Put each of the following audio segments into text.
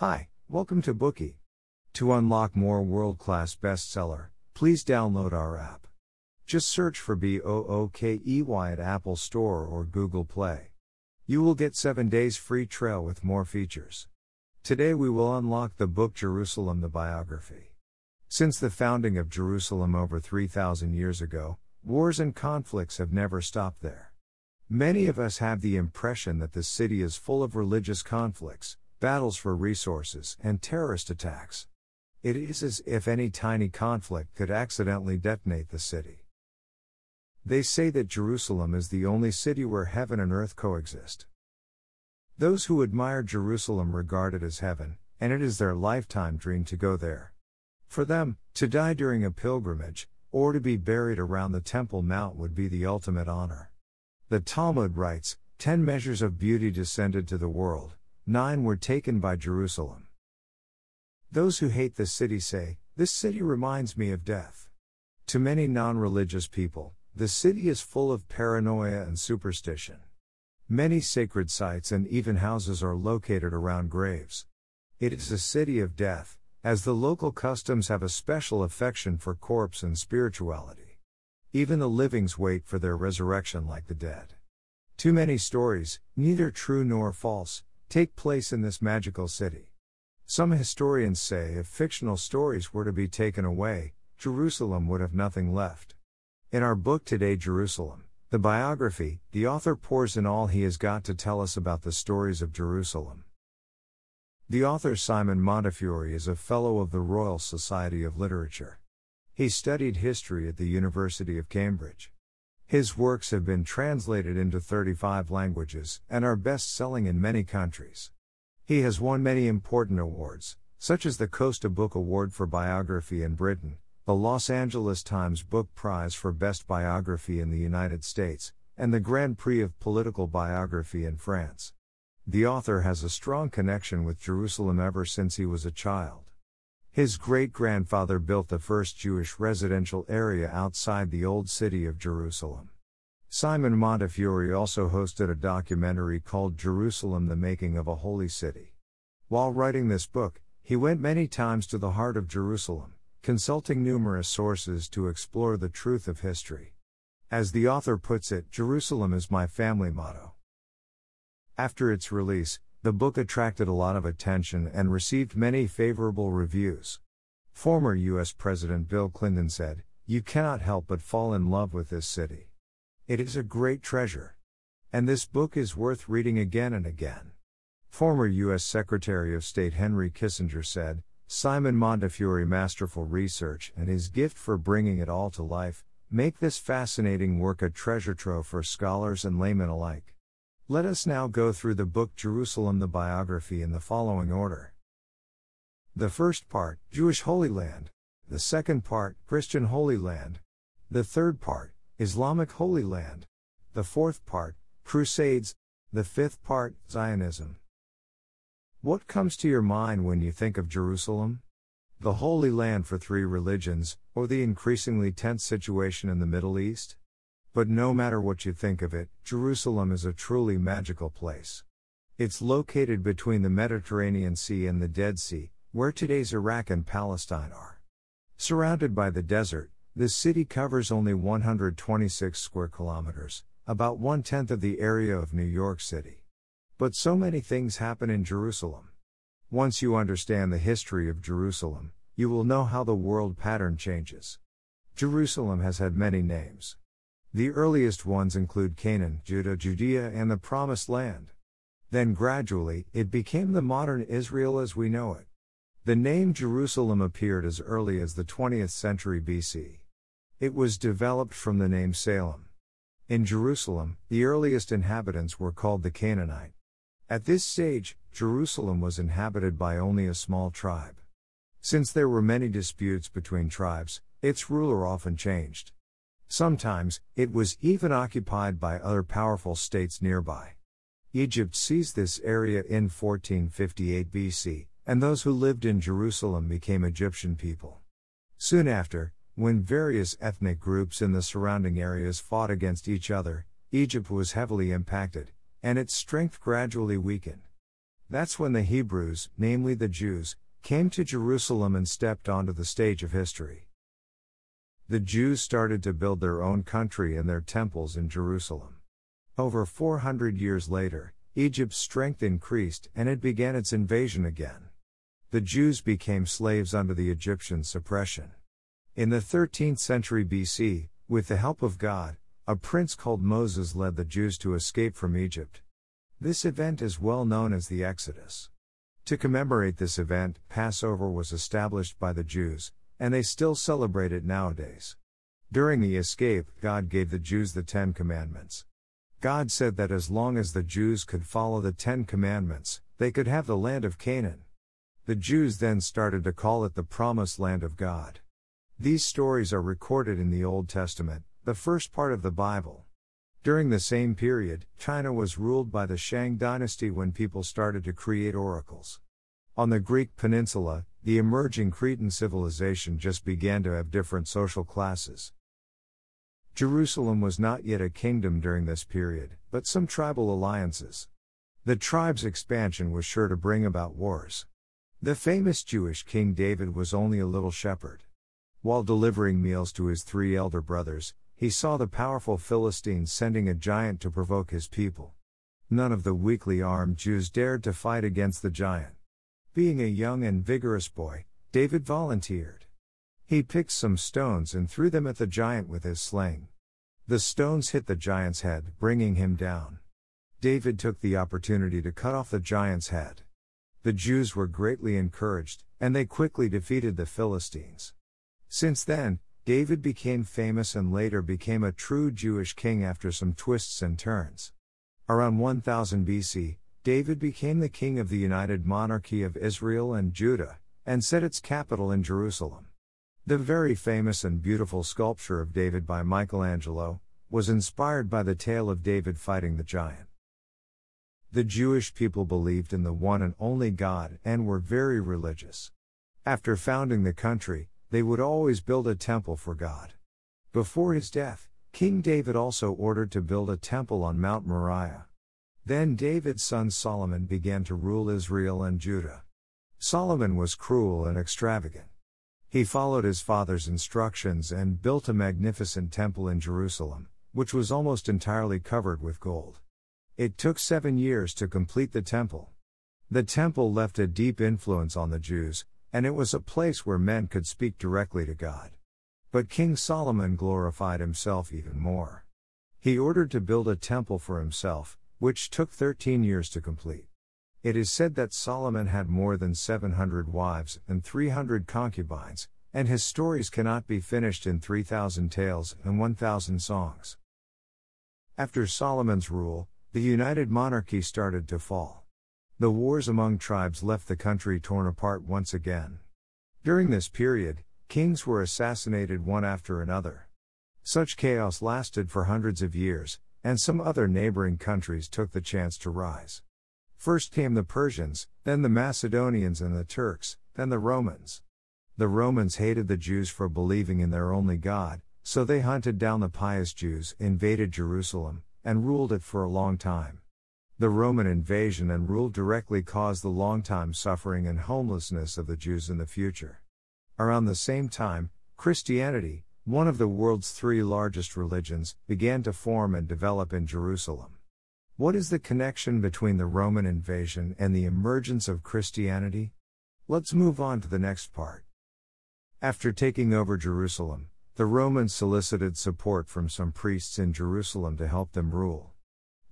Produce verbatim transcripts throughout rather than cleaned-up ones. Hi, welcome to Bookie. To unlock more world-class bestseller, please download our app. Just search for B O O K E Y at Apple Store or Google Play. You will get seven days free trial with more features. Today we will unlock the book Jerusalem: The Biography. Since the founding of Jerusalem over three thousand years ago, wars and conflicts have never stopped there. Many of us have the impression that the city is full of religious conflicts, battles for resources, and terrorist attacks. It is as if any tiny conflict could accidentally detonate the city. They say that Jerusalem is the only city where heaven and earth coexist. Those who admire Jerusalem regard it as heaven, and it is their lifetime dream to go there. For them, to die during a pilgrimage, or to be buried around the Temple Mount would be the ultimate honor. The Talmud writes, ten measures of beauty descended to the world, nine were taken by Jerusalem. Those who hate the city say, this city reminds me of death. To many non-religious people, the city is full of paranoia and superstition. Many sacred sites and even houses are located around graves. It is a city of death, as the local customs have a special affection for corpse and spirituality. Even the living wait for their resurrection like the dead. Too many stories, neither true nor false, take place in this magical city. Some historians say if fictional stories were to be taken away, Jerusalem would have nothing left. In our book today, Jerusalem, the biography, the author pours in all he has got to tell us about the stories of Jerusalem. The author Simon Montefiore is a fellow of the Royal Society of Literature. He studied history at the University of Cambridge. His works have been translated into thirty-five languages and are best-selling in many countries. He has won many important awards, such as the Costa Book Award for Biography in Britain, the Los Angeles Times Book Prize for Best Biography in the United States, and the Grand Prix of Political Biography in France. The author has a strong connection with Jerusalem ever since he was a child. His great-grandfather built the first Jewish residential area outside the old city of Jerusalem. Simon Montefiore also hosted a documentary called Jerusalem: The Making of a Holy City. While writing this book, he went many times to the heart of Jerusalem, consulting numerous sources to explore the truth of history. As the author puts it, Jerusalem is my family motto. After its release, the book attracted a lot of attention and received many favorable reviews. Former U S President Bill Clinton said, "You cannot help but fall in love with this city. It is a great treasure. And this book is worth reading again and again." Former U S Secretary of State Henry Kissinger said, "Simon Montefiore's masterful research and his gift for bringing it all to life make this fascinating work a treasure trove for scholars and laymen alike." Let us now go through the book Jerusalem: The Biography in the following order. The first part, Jewish Holy Land. The second part, Christian Holy Land. The third part, Islamic Holy Land. The fourth part, Crusades. The fifth part, Zionism. What comes to your mind when you think of Jerusalem? The Holy Land for three religions, or the increasingly tense situation in the Middle East? But no matter what you think of it, Jerusalem is a truly magical place. It's located between the Mediterranean Sea and the Dead Sea, where today's Iraq and Palestine are. Surrounded by the desert, this city covers only one hundred twenty-six square kilometers, about one-tenth of the area of New York City. But so many things happen in Jerusalem. Once you understand the history of Jerusalem, you will know how the world pattern changes. Jerusalem has had many names. The earliest ones include Canaan, Judah, Judea, and the Promised Land. Then gradually, it became the modern Israel as we know it. The name Jerusalem appeared as early as the twentieth century B C. It was developed from the name Salem. In Jerusalem, the earliest inhabitants were called the Canaanite. At this stage, Jerusalem was inhabited by only a small tribe. Since there were many disputes between tribes, its ruler often changed. Sometimes, it was even occupied by other powerful states nearby. Egypt seized this area in fourteen fifty-eight B C, and those who lived in Jerusalem became Egyptian people. Soon after, when various ethnic groups in the surrounding areas fought against each other, Egypt was heavily impacted, and its strength gradually weakened. That's when the Hebrews, namely the Jews, came to Jerusalem and stepped onto the stage of history. The Jews started to build their own country and their temples in Jerusalem. Over four hundred years later, Egypt's strength increased and it began its invasion again. The Jews became slaves under the Egyptian suppression. In the thirteenth century B C, with the help of God, a prince called Moses led the Jews to escape from Egypt. This event is well known as the Exodus. To commemorate this event, Passover was established by the Jews, and they still celebrate it nowadays. During the escape, God gave the Jews the Ten Commandments. God said that as long as the Jews could follow the Ten Commandments, they could have the land of Canaan. The Jews then started to call it the Promised Land of God. These stories are recorded in the Old Testament, the first part of the Bible. During the same period, China was ruled by the Shang Dynasty when people started to create oracles. On the Greek peninsula, the emerging Cretan civilization just began to have different social classes. Jerusalem was not yet a kingdom during this period, but some tribal alliances. The tribe's expansion was sure to bring about wars. The famous Jewish king David was only a little shepherd. While delivering meals to his three elder brothers, he saw the powerful Philistines sending a giant to provoke his people. None of the weakly armed Jews dared to fight against the giant. Being a young and vigorous boy, David volunteered. He picked some stones and threw them at the giant with his sling. The stones hit the giant's head, bringing him down. David took the opportunity to cut off the giant's head. The Jews were greatly encouraged, and they quickly defeated the Philistines. Since then, David became famous and later became a true Jewish king after some twists and turns. Around one thousand B C, David became the king of the United Monarchy of Israel and Judah, and set its capital in Jerusalem. The very famous and beautiful sculpture of David by Michelangelo was inspired by the tale of David fighting the giant. The Jewish people believed in the one and only God and were very religious. After founding the country, they would always build a temple for God. Before his death, King David also ordered to build a temple on Mount Moriah. Then David's son Solomon began to rule Israel and Judah. Solomon was cruel and extravagant. He followed his father's instructions and built a magnificent temple in Jerusalem, which was almost entirely covered with gold. It took seven years to complete the temple. The temple left a deep influence on the Jews, and it was a place where men could speak directly to God. But King Solomon glorified himself even more. He ordered to build a temple for himself, which took thirteen years to complete. It is said that Solomon had more than seven hundred wives and three hundred concubines, and his stories cannot be finished in three thousand tales and one thousand songs. After Solomon's rule, the United Monarchy started to fall. The wars among tribes left the country torn apart once again. During this period, kings were assassinated one after another. Such chaos lasted for hundreds of years, and some other neighboring countries took the chance to rise. First came the Persians, then the Macedonians and the Turks, then the Romans. The Romans hated the Jews for believing in their only God, so they hunted down the pious Jews, invaded Jerusalem, and ruled it for a long time. The Roman invasion and rule directly caused the long-time suffering and homelessness of the Jews in the future. Around the same time, Christianity, one of the world's three largest religions, began to form and develop in Jerusalem. What is the connection between the Roman invasion and the emergence of Christianity? Let's move on to the next part. After taking over Jerusalem, the Romans solicited support from some priests in Jerusalem to help them rule.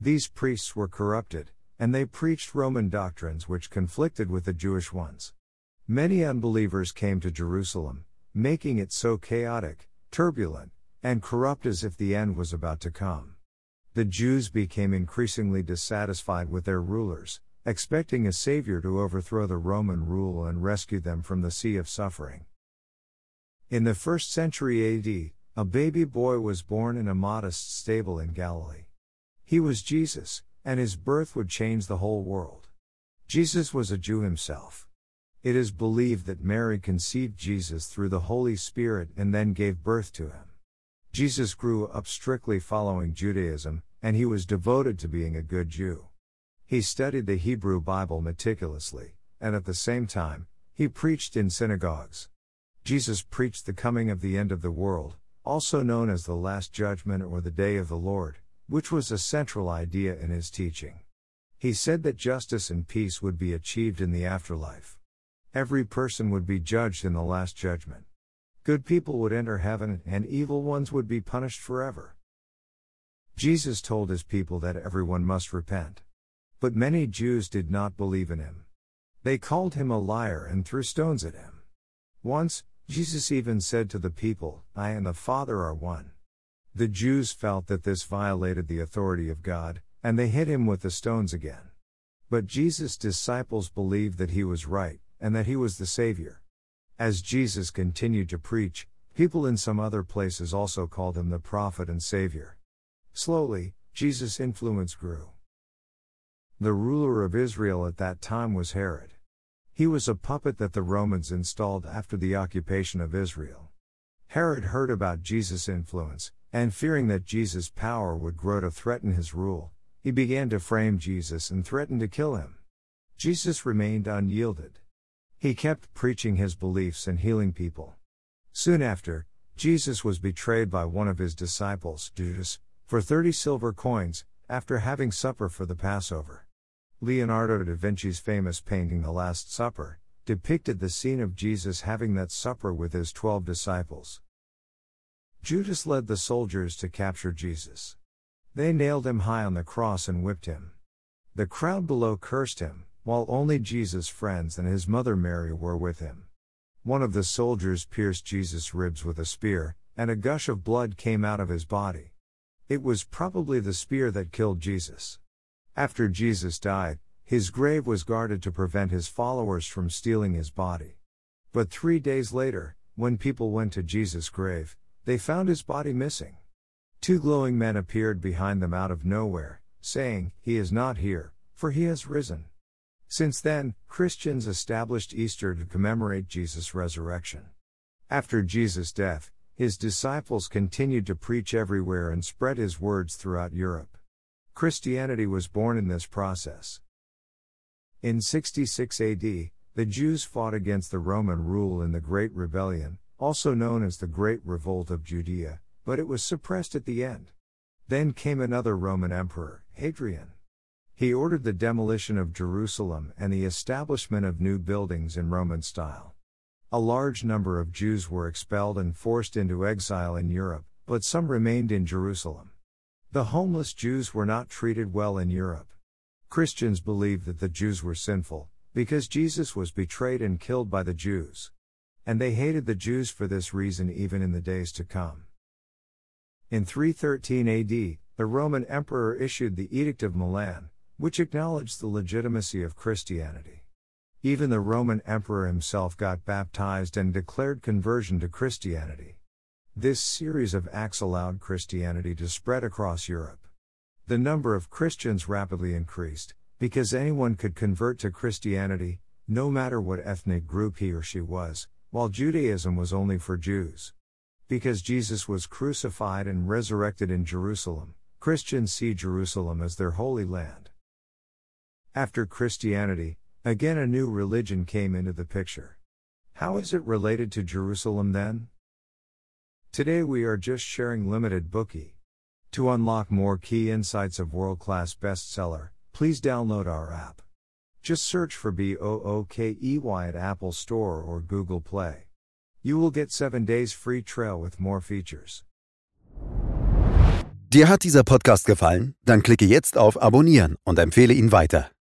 These priests were corrupted, and they preached Roman doctrines which conflicted with the Jewish ones. Many unbelievers came to Jerusalem, making it so chaotic, turbulent, and corrupt as if the end was about to come. The Jews became increasingly dissatisfied with their rulers, expecting a savior to overthrow the Roman rule and rescue them from the sea of suffering. In the first century A D, a baby boy was born in a modest stable in Galilee. He was Jesus, and his birth would change the whole world. Jesus was a Jew himself. It is believed that Mary conceived Jesus through the Holy Spirit and then gave birth to him. Jesus grew up strictly following Judaism, and he was devoted to being a good Jew. He studied the Hebrew Bible meticulously, and at the same time, he preached in synagogues. Jesus preached the coming of the end of the world, also known as the Last Judgment or the Day of the Lord, which was a central idea in his teaching. He said that justice and peace would be achieved in the afterlife. Every person would be judged in the Last Judgment. Good people would enter heaven, and evil ones would be punished forever. Jesus told his people that everyone must repent. But many Jews did not believe in him. They called him a liar and threw stones at him. Once, Jesus even said to the people, "I and the Father are one." The Jews felt that this violated the authority of God, and they hit him with the stones again. But Jesus' disciples believed that he was right, and that he was the Savior. As Jesus continued to preach, people in some other places also called him the prophet and Savior. Slowly, Jesus' influence grew. The ruler of Israel at that time was Herod. He was a puppet that the Romans installed after the occupation of Israel. Herod heard about Jesus' influence, and fearing that Jesus' power would grow to threaten his rule, he began to frame Jesus and threatened to kill him. Jesus remained unyielded. He kept preaching his beliefs and healing people. Soon after, Jesus was betrayed by one of his disciples, Judas, for thirty silver coins, after having supper for the Passover. Leonardo da Vinci's famous painting The Last Supper depicted the scene of Jesus having that supper with his twelve disciples. Judas led the soldiers to capture Jesus. They nailed him high on the cross and whipped him. The crowd below cursed him, while only Jesus' friends and his mother Mary were with him. One of the soldiers pierced Jesus' ribs with a spear, and a gush of blood came out of his body. It was probably the spear that killed Jesus. After Jesus died, his grave was guarded to prevent his followers from stealing his body. But three days later, when people went to Jesus' grave, they found his body missing. Two glowing men appeared behind them out of nowhere, saying, "He is not here, for he has risen." Since then, Christians established Easter to commemorate Jesus' resurrection. After Jesus' death, his disciples continued to preach everywhere and spread his words throughout Europe. Christianity was born in this process. In sixty-six A D, the Jews fought against the Roman rule in the Great Rebellion, also known as the Great Revolt of Judea, but it was suppressed at the end. Then came another Roman emperor, Hadrian. He ordered the demolition of Jerusalem and the establishment of new buildings in Roman style. A large number of Jews were expelled and forced into exile in Europe, but some remained in Jerusalem. The homeless Jews were not treated well in Europe. Christians believed that the Jews were sinful, because Jesus was betrayed and killed by the Jews. And they hated the Jews for this reason even in the days to come. In three thirteen A D, the Roman emperor issued the Edict of Milan, which acknowledged the legitimacy of Christianity. Even the Roman emperor himself got baptized and declared conversion to Christianity. This series of acts allowed Christianity to spread across Europe. The number of Christians rapidly increased, because anyone could convert to Christianity, no matter what ethnic group he or she was, while Judaism was only for Jews. Because Jesus was crucified and resurrected in Jerusalem, Christians see Jerusalem as their holy land. After Christianity, again a new religion came into the picture. How is it related to Jerusalem then? Today we are just sharing limited bookie. To unlock more key insights of world-class bestseller, please download our app. Just search for BOOKEY at Apple Store or Google Play. You will get seven days free trial with more features. Dir hat dieser Podcast gefallen? Dann klicke jetzt auf Abonnieren und empfehle ihn weiter.